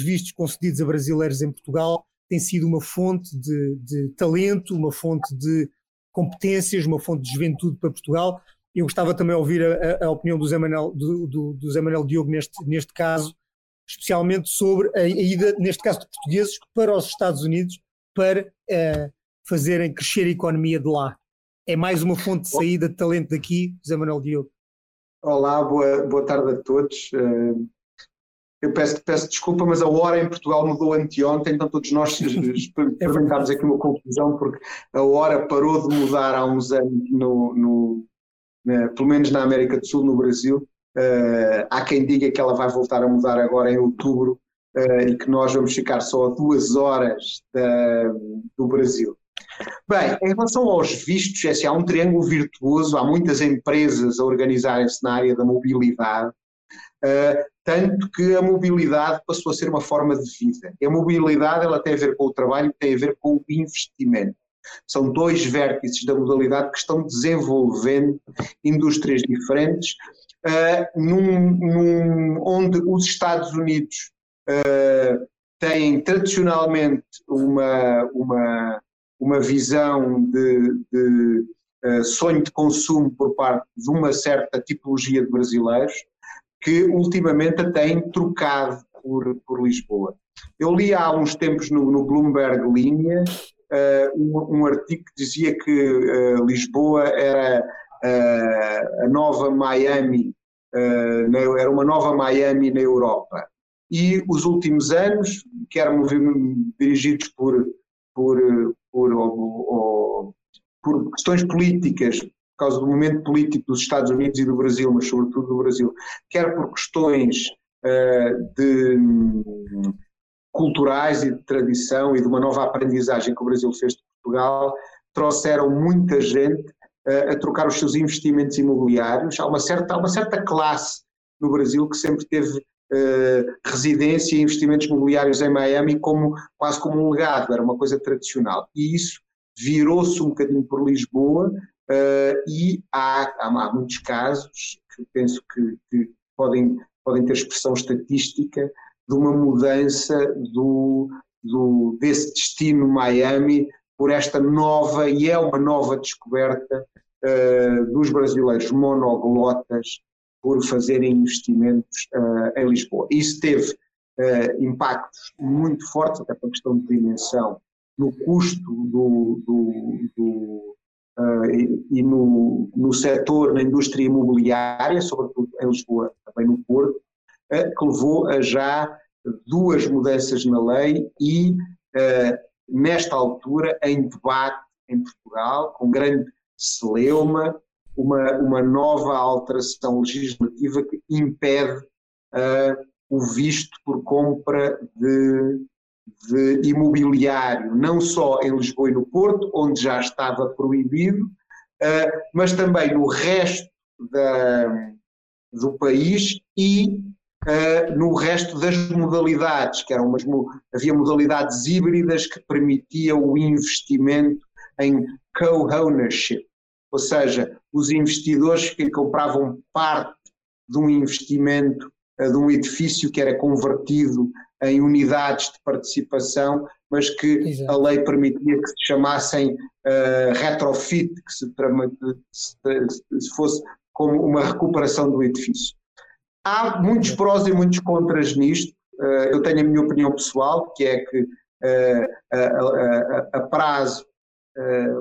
vistos concedidos a brasileiros em Portugal, tem sido uma fonte de talento, uma fonte de competências, uma fonte de juventude para Portugal. Eu gostava também de ouvir a opinião do José Manuel Diogo neste caso, especialmente sobre a ida, neste caso, de portugueses para os Estados Unidos para fazerem crescer a economia de lá. É mais uma fonte de saída de talento daqui, José Manuel Diogo. Olá, boa tarde a todos. Eu peço desculpa, mas a hora em Portugal mudou anteontem, então todos nós experimentámos aqui uma confusão, porque a hora parou de mudar há uns anos, pelo menos na América do Sul, no Brasil. Há quem diga que ela vai voltar a mudar agora em outubro, e que nós vamos ficar só a 2 horas do Brasil. Bem, em relação aos vistos, é assim, há um triângulo virtuoso, há muitas empresas a organizarem-se na área da mobilidade, tanto que a mobilidade passou a ser uma forma de vida. E a mobilidade ela tem a ver com o trabalho, tem a ver com o investimento. São dois vértices da modalidade que estão desenvolvendo indústrias diferentes, onde os Estados Unidos têm tradicionalmente uma visão de sonho de consumo por parte de uma certa tipologia de brasileiros, que ultimamente a têm trocado por Lisboa. Eu li há uns tempos no Bloomberg Linha um artigo que dizia que Lisboa era a nova Miami, era uma nova Miami na Europa. E os últimos anos, quer dirigidos por questões políticas, por causa do momento político dos Estados Unidos e do Brasil, mas sobretudo do Brasil, quer por questões culturais e de tradição e de uma nova aprendizagem que o Brasil fez de Portugal, trouxeram muita gente a trocar os seus investimentos imobiliários. Há uma certa classe no Brasil que sempre teve residência e investimentos imobiliários em Miami quase como um legado, era uma coisa tradicional. E isso virou-se um bocadinho por Lisboa, e há muitos casos que penso que podem ter expressão estatística de uma mudança desse destino Miami por esta nova, e é uma nova descoberta dos brasileiros monoglotas por fazerem investimentos em Lisboa. Isso teve impactos muito fortes, até para a questão de dimensão, no custo e no setor, na indústria imobiliária, sobretudo em Lisboa, também no Porto, que levou a já 2 mudanças na lei e, nesta altura, em debate em Portugal, com grande celeuma, uma nova alteração legislativa que impede o visto por compra de imobiliário, não só em Lisboa e no Porto, onde já estava proibido, mas também no resto do país e no resto das modalidades, que eram havia modalidades híbridas que permitiam o investimento em co-ownership. Ou seja, os investidores que compravam parte de um investimento, de um edifício que era convertido em unidades de participação, mas que a lei permitia que se chamassem retrofit, que se fosse como uma recuperação do edifício. Há muitos prós e muitos contras nisto. Eu tenho a minha opinião pessoal, que é que a prazo,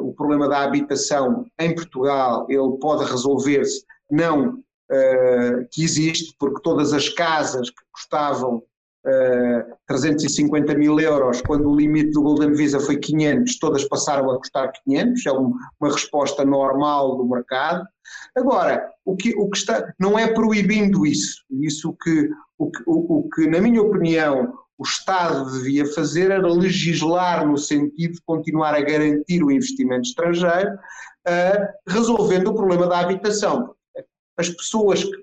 o problema da habitação em Portugal, ele pode resolver-se, não que existe, porque todas as casas que custavam 350 mil euros, quando o limite do Golden Visa foi 500, todas passaram a custar 500, é uma resposta normal do mercado. Agora, o que está, não é proibindo isso o que na minha opinião o Estado devia fazer era legislar no sentido de continuar a garantir o investimento estrangeiro, resolvendo o problema da habitação. As pessoas que,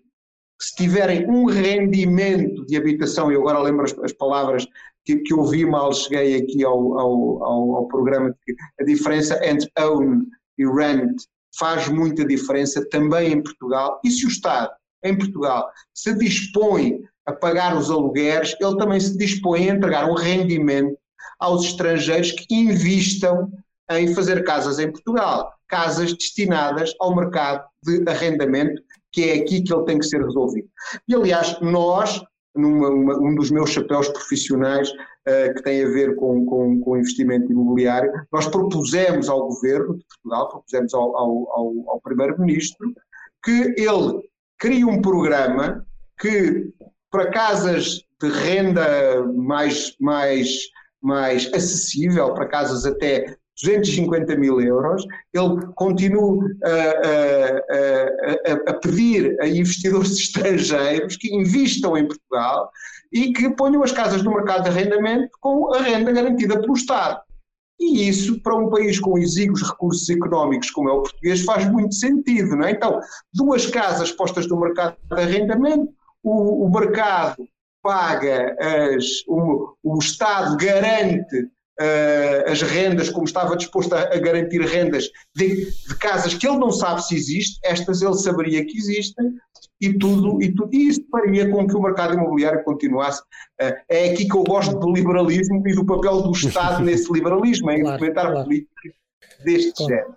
se tiverem um rendimento de habitação, eu agora lembro as palavras que ouvi mal, cheguei aqui ao programa, que a diferença entre own e rent faz muita diferença também em Portugal, e se o Estado em Portugal se dispõe a pagar os alugueres, ele também se dispõe a entregar um rendimento aos estrangeiros que investam em fazer casas em Portugal, casas destinadas ao mercado de arrendamento, que é aqui que ele tem que ser resolvido. E aliás, nós, um dos meus chapéus profissionais que tem a ver com investimento imobiliário, nós propusemos ao Governo de Portugal, propusemos ao Primeiro-Ministro, que ele crie um programa que para casas de renda mais acessível, para casas até 250 mil euros, ele continua a pedir a investidores estrangeiros que investam em Portugal e que ponham as casas no mercado de arrendamento com a renda garantida pelo Estado. E isso, para um país com exíguos recursos económicos como é o português, faz muito sentido, não é? Então, duas casas postas no mercado de arrendamento, o mercado paga, o Estado garante as rendas, como estava disposto a garantir rendas de casas que ele não sabe se existe, estas ele saberia que existem, e isso faria com que o mercado imobiliário continuasse. É aqui que eu gosto do liberalismo e do papel do Estado nesse liberalismo, em implementar políticas deste género.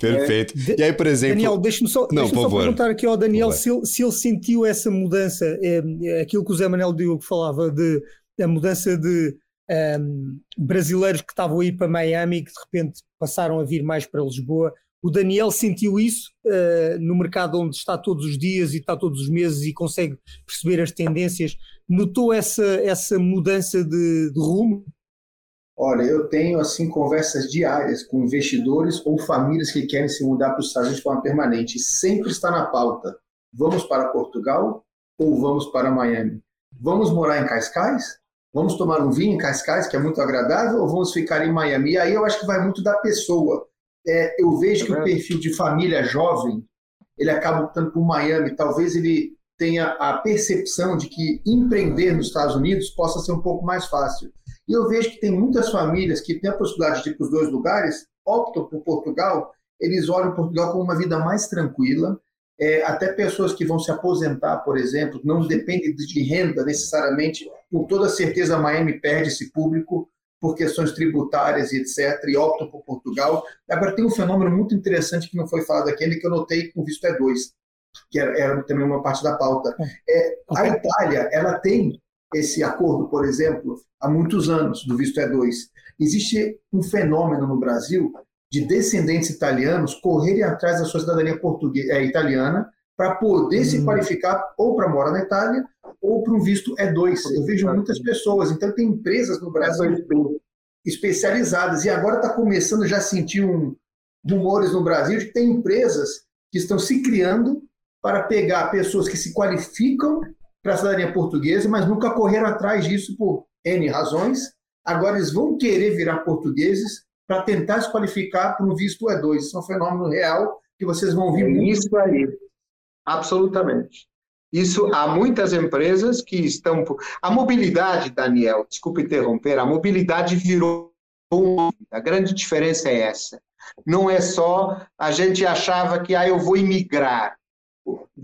Perfeito. E aí, por exemplo… Daniel, deixa-me só perguntar aqui ao Daniel se ele sentiu essa mudança, aquilo que o José Manuel Diogo falava, da mudança de… brasileiros que estavam aí para Miami e que de repente passaram a vir mais para Lisboa. O Daniel sentiu isso no mercado onde está todos os dias e está todos os meses e consegue perceber as tendências. Notou essa mudança de rumo? Olha, eu tenho assim conversas diárias com investidores ou famílias que querem se mudar para os Estados Unidos de forma permanente. Sempre está na pauta: vamos para Portugal ou vamos para Miami? Vamos morar em Cascais? Vamos tomar um vinho em Cascais, que é muito agradável, ou vamos ficar em Miami? E aí eu acho que vai muito da pessoa. Eu vejo que o perfil de família jovem, ele acaba optando por Miami. Talvez ele tenha a percepção de que empreender nos Estados Unidos possa ser um pouco mais fácil. E eu vejo que tem muitas famílias que têm a possibilidade de ir para os dois lugares, optam por Portugal, eles olham Portugal como uma vida mais tranquila. Até pessoas que vão se aposentar, por exemplo, não dependem de renda necessariamente, com toda certeza Miami perde esse público por questões tributárias e etc, e optam por Portugal. Agora tem um fenômeno muito interessante que não foi falado aqui, que eu notei com o visto E2, que era também uma parte da pauta. A Itália, ela tem esse acordo, por exemplo, há muitos anos, do visto E2. Existe um fenômeno no Brasil de descendentes italianos correrem atrás da sua cidadania italiana para poder se qualificar ou para morar na Itália ou para um visto E2. Eu vejo muitas pessoas. Então, tem empresas no Brasil especializadas. E agora está começando já a sentir rumores no Brasil de que tem empresas que estão se criando para pegar pessoas que se qualificam para a cidadania portuguesa, mas nunca correram atrás disso por N razões. Agora eles vão querer virar portugueses para tentar se qualificar para um visto E2. Isso é um fenômeno real que vocês vão ouvir muito. Isso aí, absolutamente. Isso, há muitas empresas que estão... A mobilidade, Daniel, desculpa interromper, a mobilidade virou... A grande diferença é essa. Não é só a gente achava que eu vou emigrar.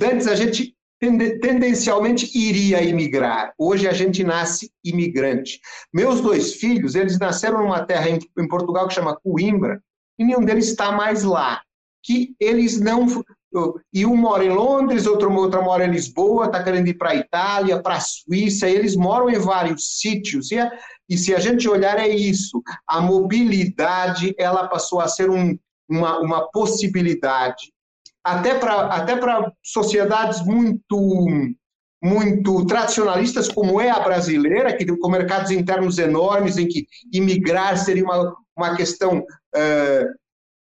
Antes a gente tendencialmente iria emigrar. Hoje a gente nasce imigrante. Meus dois filhos, eles nasceram numa terra em Portugal que chama Coimbra, e nenhum deles está mais lá. Que eles não... E um mora em Londres, outra mora em Lisboa, está querendo ir para a Itália, para a Suíça, eles moram em vários sítios. E se a gente olhar é isso, a mobilidade ela passou a ser uma possibilidade até para sociedades muito tradicionalistas, como é a brasileira, que com mercados internos enormes, em que imigrar seria uma questão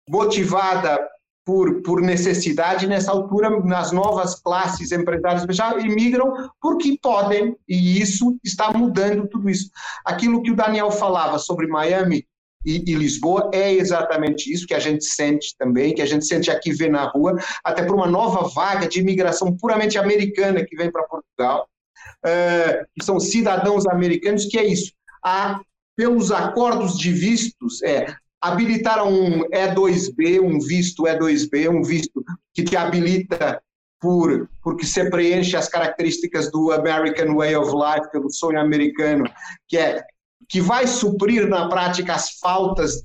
motivada por necessidade. Nessa altura, nas novas classes empresárias já imigram porque podem, e isso está mudando tudo isso. Aquilo que o Daniel falava sobre Miami e Lisboa é exatamente isso que a gente sente também, que a gente sente aqui, vê na rua, até por uma nova vaga de imigração puramente americana que vem para Portugal, que são cidadãos americanos, que é isso. Pelos acordos de vistos, habilitaram um E2B, um visto E2B, um visto que te habilita porque se preenche as características do American Way of Life, pelo sonho americano, que vai suprir na prática as faltas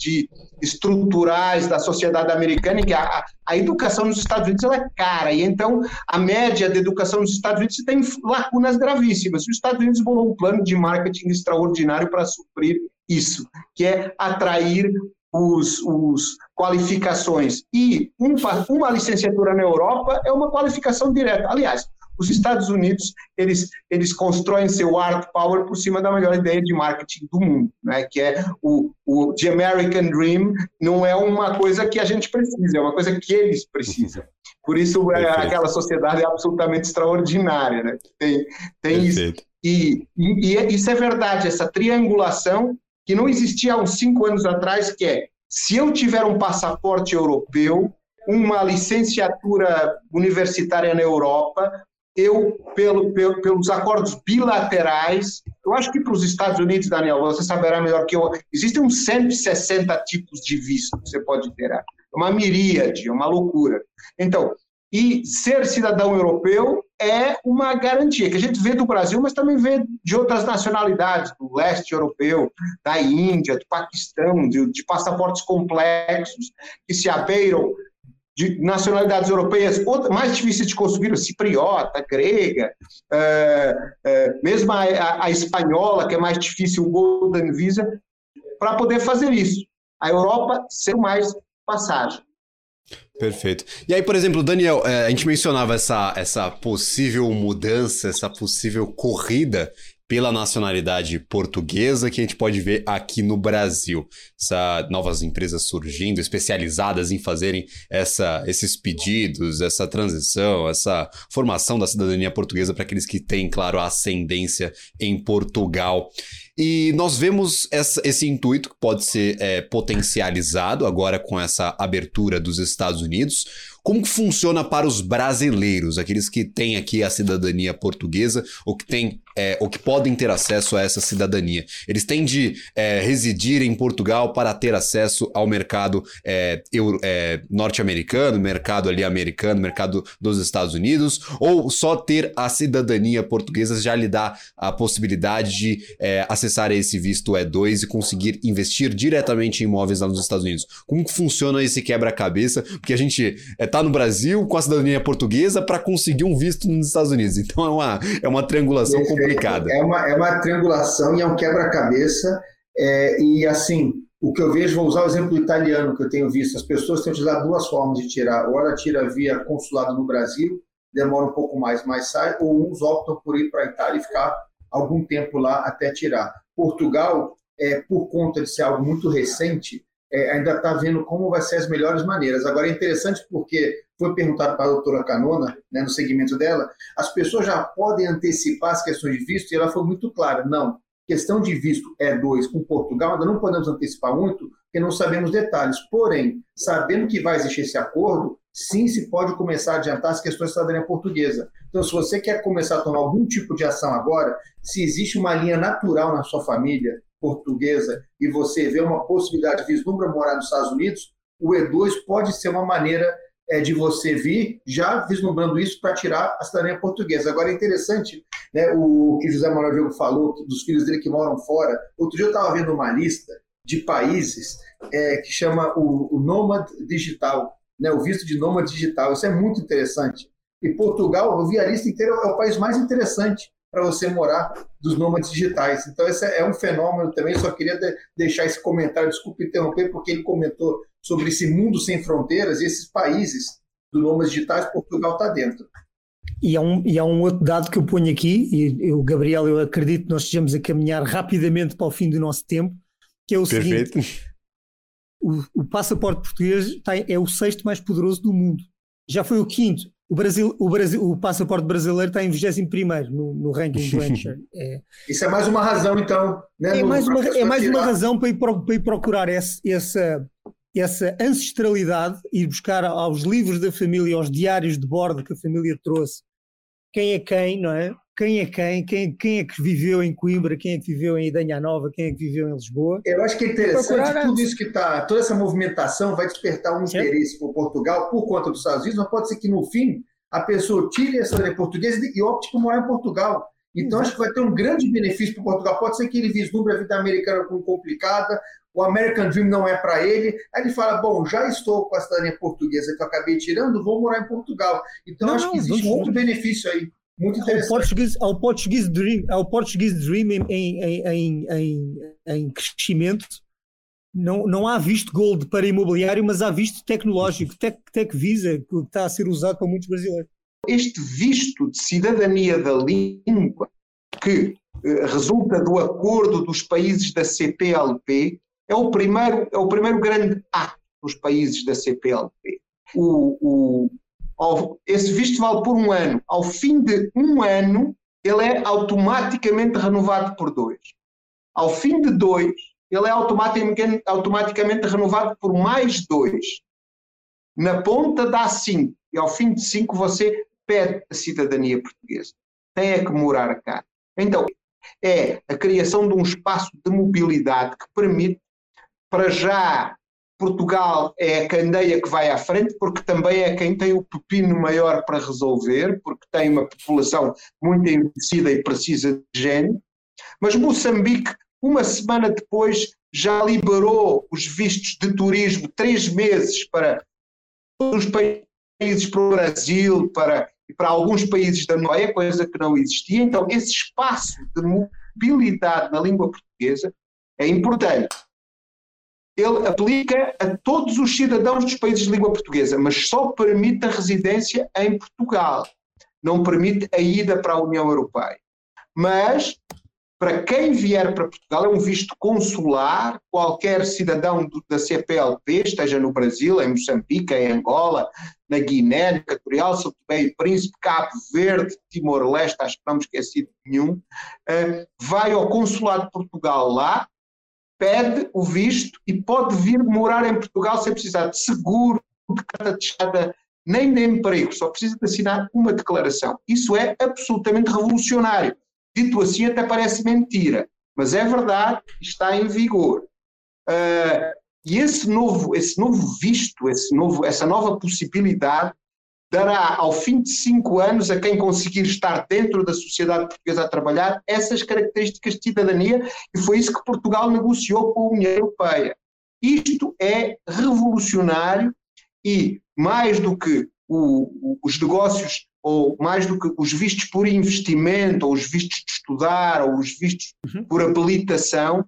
estruturais da sociedade americana, em que a educação nos Estados Unidos ela é cara, e então a média de educação nos Estados Unidos tem lacunas gravíssimas. Os Estados Unidos bolou um plano de marketing extraordinário para suprir isso, que é atrair os qualificações. E uma licenciatura na Europa é uma qualificação direta. Aliás, Os Estados Unidos, eles constroem seu hard power por cima da melhor ideia de marketing do mundo, né? Que é o The American Dream, não é uma coisa que a gente precisa, é uma coisa que eles precisam. Por isso, aquela sociedade é absolutamente extraordinária, né? Tem isso. E isso é verdade, essa triangulação que não existia há uns 5 anos atrás, que é, se eu tiver um passaporte europeu, uma licenciatura universitária na Europa, eu, pelos acordos bilaterais, eu acho que para os Estados Unidos, Daniel, você saberá melhor que eu, existem uns 160 tipos de visto que você pode ter, é uma miríade, é uma loucura. Então, e ser cidadão europeu é uma garantia, que a gente vê do Brasil, mas também vê de outras nacionalidades, do leste europeu, da Índia, do Paquistão, de passaportes complexos, que se abeiram de nacionalidades europeias mais difíceis de conseguir, a cipriota, a grega, mesmo a espanhola, que é mais difícil, o Golden Visa, para poder fazer isso. A Europa ser mais passagem. Perfeito. E aí, por exemplo, Daniel, a gente mencionava essa possível mudança, essa possível corrida pela nacionalidade portuguesa que a gente pode ver aqui no Brasil. Essas novas empresas surgindo, especializadas em fazerem esses pedidos, essa transição, essa formação da cidadania portuguesa para aqueles que têm, claro, a ascendência em Portugal. E nós vemos esse intuito que pode ser potencializado agora com essa abertura dos Estados Unidos. Como que funciona para os brasileiros, aqueles que têm aqui a cidadania portuguesa ou que têm, ou que podem ter acesso a essa cidadania? Eles têm de residir em Portugal para ter acesso ao mercado norte-americano, mercado ali americano, mercado dos Estados Unidos, ou só ter a cidadania portuguesa já lhe dá a possibilidade de acessar esse visto E2 e conseguir investir diretamente em imóveis lá nos Estados Unidos? Como que funciona esse quebra-cabeça? Porque a gente... tá no Brasil com a cidadania portuguesa para conseguir um visto nos Estados Unidos. Então é uma triangulação complicada. É uma triangulação e é um quebra-cabeça. E assim, o que eu vejo, vou usar o exemplo do italiano que eu tenho visto. As pessoas têm utilizado duas formas de tirar. Ou ela tira via consulado no Brasil, demora um pouco mais, mas sai. Ou uns optam por ir para a Itália e ficar algum tempo lá até tirar. Portugal, por conta de ser algo muito recente, ainda está vendo como vai ser as melhores maneiras. Agora, é interessante porque foi perguntado para a doutora Canôna, né, no segmento dela, as pessoas já podem antecipar as questões de visto, e ela foi muito clara, não, questão de visto E2 com Portugal, ainda não podemos antecipar muito, porque não sabemos detalhes. Porém, sabendo que vai existir esse acordo, sim, se pode começar a adiantar as questões da cidadania portuguesa. Então, se você quer começar a tomar algum tipo de ação agora, se existe uma linha natural na sua família portuguesa e você vê uma possibilidade de vislumbra morar nos Estados Unidos, o E2 pode ser uma maneira de você vir já vislumbrando isso para tirar a cidadania portuguesa. Agora é interessante, né, o que José Manuel Diogo falou, dos filhos dele que moram fora. Outro dia eu estava vendo uma lista de países que chama o Nômade Digital, né, o visto de Nômade Digital. Isso é muito interessante. E Portugal, eu vi a lista inteira, é o país mais interessante para você morar dos nômades digitais. Então, esse é um fenômeno também. Só queria deixar esse comentário, desculpe interromper, porque ele comentou sobre esse mundo sem fronteiras e esses países do nômades digitais, Portugal está dentro. E há um outro dado que eu ponho aqui, e o Gabriel, eu acredito que nós estejamos a caminhar rapidamente para o fim do nosso tempo, que é o Perfeito. Seguinte, o passaporte português é o 6º mais poderoso do mundo. Já foi o 5º. O passaporte brasileiro está em 21º no ranking do Anchor. Isso é mais uma razão, então. Né? É mais uma razão para ir procurar essa ancestralidade, ir buscar aos livros da família, aos diários de bordo que a família trouxe. Quem é quem, não é? Quem é que viveu em Coimbra, quem é que viveu em Idanha Nova, quem é que viveu em Lisboa. Eu acho que é interessante tudo isso que está, toda essa movimentação vai despertar um interesse por Portugal por conta dos Estados Unidos, mas pode ser que no fim a pessoa tire a cidadania portuguesa e opte por morar em Portugal. Então acho que vai ter um grande benefício para Portugal. Pode ser que ele vislumbre a vida americana como complicada, o American Dream não é para ele, aí ele fala, bom, já estou com a cidadania portuguesa que eu acabei tirando, vou morar em Portugal. Então acho que existe um outro benefício aí. Muito interessante. Ao Portuguese Dream em crescimento, não há visto gold para imobiliário, mas há visto tecnológico, Tech Visa, que está a ser usado para muitos brasileiros. Este visto de cidadania da língua, que resulta do acordo dos países da CPLP, é o primeiro grande ato dos países da CPLP. Esse visto vale por 1 ano. Ao fim de 1 ano, ele é automaticamente renovado por 2. Ao fim de 2, ele é automaticamente renovado por mais 2. Na ponta dá 5. E ao fim de 5 você pede a cidadania portuguesa. Tem é que morar cá. Então, é a criação de um espaço de mobilidade que permite, para já, Portugal é a candeia que vai à frente, porque também é quem tem o pepino maior para resolver, porque tem uma população muito envelhecida e precisa de gente. Mas Moçambique, 1 semana depois, já liberou os vistos de turismo 3 meses para todos os países, para o Brasil, para alguns países da Noé, coisa que não existia. Então, esse espaço de mobilidade na língua portuguesa é importante. Ele aplica a todos os cidadãos dos países de língua portuguesa, mas só permite a residência em Portugal, não permite a ida para a União Europeia. Mas, para quem vier para Portugal, é um visto consular. Qualquer cidadão da CPLP, esteja no Brasil, em Moçambique, em Angola, na Guiné, na Equatorial, São Tomé e Príncipe, Cabo Verde, Timor-Leste, acho que não me esqueci de nenhum, vai ao consulado de Portugal lá, pede o visto e pode vir morar em Portugal sem precisar de seguro, de carta de estado, nem de emprego, só precisa de assinar uma declaração. Isso é absolutamente revolucionário. Dito assim até parece mentira, mas é verdade, está em vigor. E essa nova possibilidade dará ao fim de 5 anos a quem conseguir estar dentro da sociedade portuguesa a trabalhar essas características de cidadania, e foi isso que Portugal negociou com a União Europeia. Isto é revolucionário, e mais do que os negócios, ou mais do que os vistos por investimento, ou os vistos de estudar, ou os vistos por habilitação,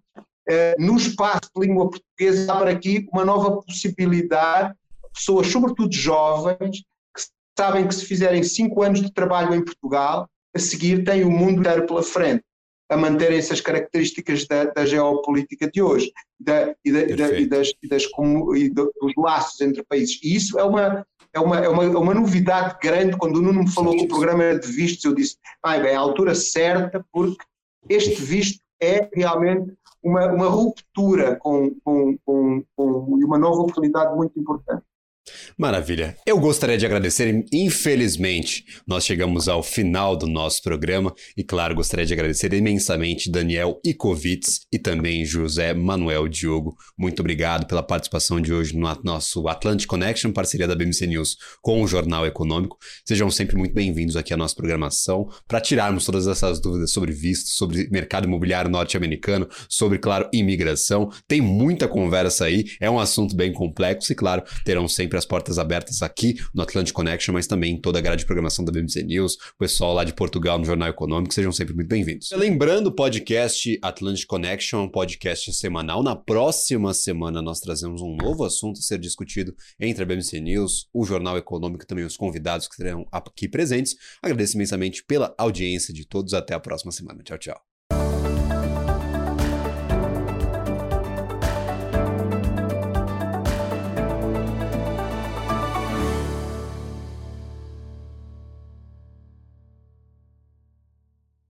no espaço de língua portuguesa abre aqui uma nova possibilidade. Pessoas, sobretudo jovens, que sabem que se fizerem 5 anos de trabalho em Portugal, a seguir têm o mundo inteiro pela frente, a manterem essas características da geopolítica de hoje, dos laços entre países. E isso é uma novidade grande. Quando o Nuno me falou que o programa era de vistos, eu disse, é a altura certa, porque este visto é realmente uma ruptura com uma nova oportunidade muito importante. Maravilha. Eu gostaria de agradecer, infelizmente, nós chegamos ao final do nosso programa e, claro, gostaria de agradecer imensamente Daniel Icovitz e também José Manuel Diogo. Muito obrigado pela participação de hoje no nosso Atlantic Connection, parceria da BM&C News com o Jornal Econômico. Sejam sempre muito bem-vindos aqui à nossa programação para tirarmos todas essas dúvidas sobre vistos, sobre mercado imobiliário norte-americano, sobre, claro, imigração. Tem muita conversa aí, é um assunto bem complexo e, claro, terão sempre as portas abertas aqui no Atlantic Connection, mas também em toda a grade de programação da BM&C News, o pessoal lá de Portugal no Jornal Econômico, sejam sempre muito bem-vindos. Lembrando, o podcast Atlantic Connection é um podcast semanal. Na próxima semana nós trazemos um novo assunto a ser discutido entre a BM&C News, o Jornal Econômico e também os convidados que estarão aqui presentes. Agradeço imensamente pela audiência de todos. Até a próxima semana. Tchau, tchau.